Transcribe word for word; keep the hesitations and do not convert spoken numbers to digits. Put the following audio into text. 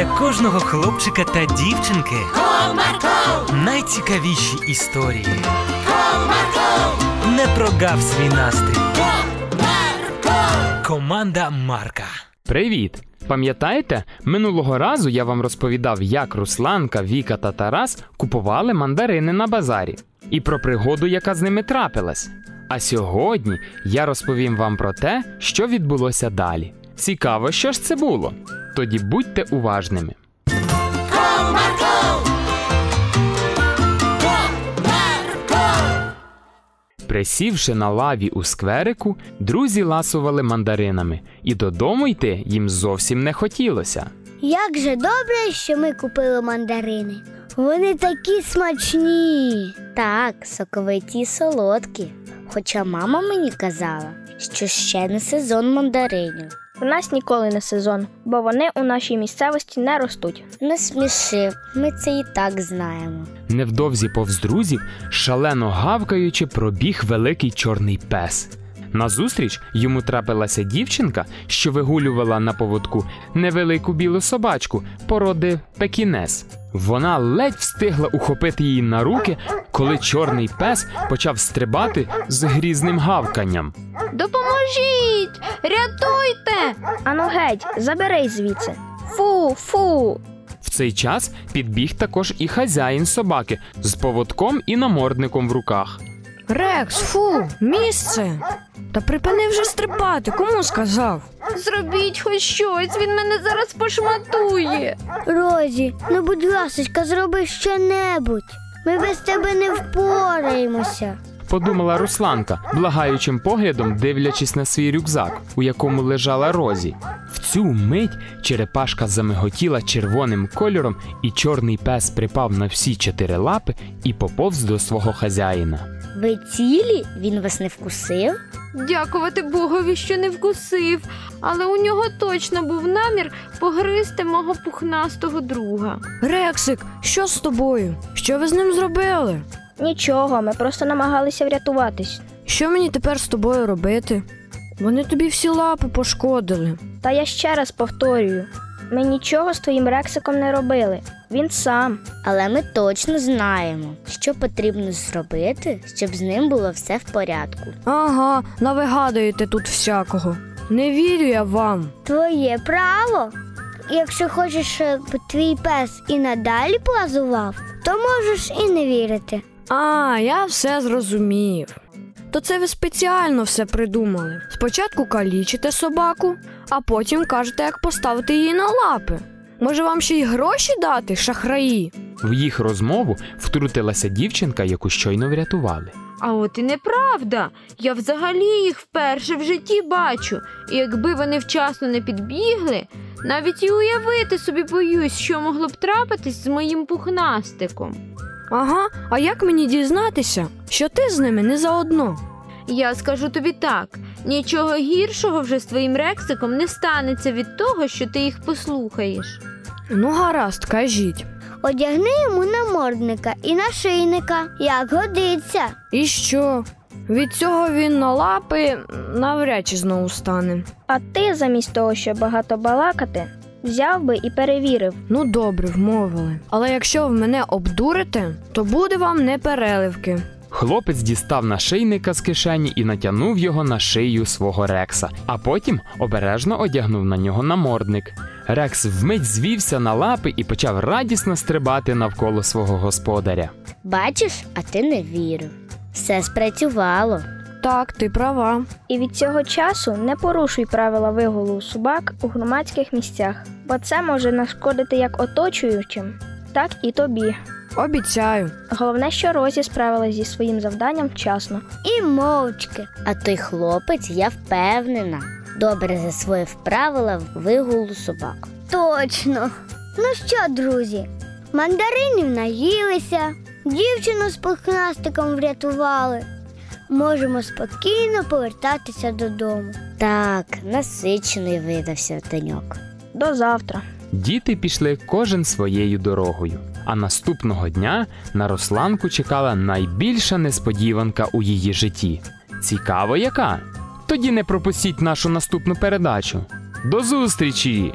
для кожного хлопчика та дівчинки. Комарков! Найцікавіші історії. Комарков! Не прогав свій настрій. Комарков! Команда Марка. Привіт! Пам'ятаєте, минулого разу я вам розповідав, як Русланка, Віка та Тарас купували мандарини на базарі. І про пригоду, яка з ними трапилась. А сьогодні я розповім вам про те, що відбулося далі. Цікаво, що ж це було? Тоді будьте уважними. Комарков! Комарков! Присівши на лаві у скверику, друзі ласували мандаринами. І додому йти їм зовсім не хотілося. Як же добре, що ми купили мандарини. Вони такі смачні. Так, соковиті і солодкі. Хоча мама мені казала, що ще не сезон мандаринів. У нас ніколи не сезон, бо вони у нашій місцевості не ростуть. Не сміши, ми це і так знаємо. Невдовзі повз друзів, шалено гавкаючи, пробіг великий чорний пес. Назустріч йому трапилася дівчинка, що вигулювала на поводку невелику білу собачку породи пекінес. Вона ледь встигла ухопити її на руки, коли чорний пес почав стрибати з грізним гавканням. Допоможіть! Рятуйте! Ану геть, забери звідси! Фу, фу! В цей час підбіг також і хазяїн собаки з поводком і намордником в руках. Рекс, фу, місце! Та припини вже стрибати, кому сказав? Зробіть хоч щось, він мене зараз пошматує. Розі, ну будь ласочка, зроби що-небудь. Ми без тебе не впораємося. Подумала Русланка, благаючим поглядом дивлячись на свій рюкзак, у якому лежала Розі. В цю мить черепашка замиготіла червоним кольором, і чорний пес припав на всі чотири лапи і поповз до свого хазяїна. Ви цілі? Він вас не вкусив? Дякувати Богові, що не вкусив, але у нього точно був намір погризти мого пухнастого друга. Рексик, що з тобою? Що ви з ним зробили? Нічого, ми просто намагалися врятуватись. Що мені тепер з тобою робити? Вони тобі всі лапи пошкодили. Та я ще раз повторюю, ми нічого з твоїм Рексиком не робили. Він сам. Але ми точно знаємо, що потрібно зробити, щоб з ним було все в порядку. Ага, навигадуєте тут всякого. Не вірю я вам. Твоє право. Якщо хочеш, щоб твій пес і надалі плазував, то можеш і не вірити. А, я все зрозумів. То це ви спеціально все придумали. Спочатку калічите собаку, а потім кажете, як поставити її на лапи. Може, вам ще й гроші дати, шахраї? В їх розмову втрутилася дівчинка, яку щойно врятували. А от і неправда. Я взагалі їх вперше в житті бачу. І якби вони вчасно не підбігли, навіть і уявити собі боюсь, що могло б трапитись з моїм пухнастиком. Ага, а як мені дізнатися, що ти з ними не заодно? Я скажу тобі так, нічого гіршого вже з твоїм Рексиком не станеться від того, що ти їх послухаєш. Ну гаразд, кажіть. Одягни йому намордника і нашийника, як годиться. І що? Від цього він на лапи навряд чи знову стане. А ти замість того, щоб багато балакати, взяв би і перевірив. Ну добре, вмовили. Але якщо ви мене обдурите, то буде вам не переливки. Хлопець дістав нашийника з кишені і натягнув його на шию свого Рекса, а потім обережно одягнув на нього намордник. Рекс вмить звівся на лапи і почав радісно стрибати навколо свого господаря. Бачиш, а ти не вірив. Все спрацювало. Так, ти права. І від цього часу не порушуй правила вигулу собак у громадських місцях, бо це може нашкодити як оточуючим, так і тобі. Обіцяю. Головне, що Розі справилась зі своїм завданням вчасно. І мовчки. А той хлопець, я впевнена, добре засвоїв правила вигулу собак. Точно. Ну що, друзі, мандаринів наїлися, дівчину з пухнастиком врятували. Можемо спокійно повертатися додому. Так, насичений видався деньок. До завтра. Діти пішли кожен своєю дорогою. А наступного дня на Русланку чекала найбільша несподіванка у її житті. Цікаво, яка? Тоді не пропустіть нашу наступну передачу. До зустрічі!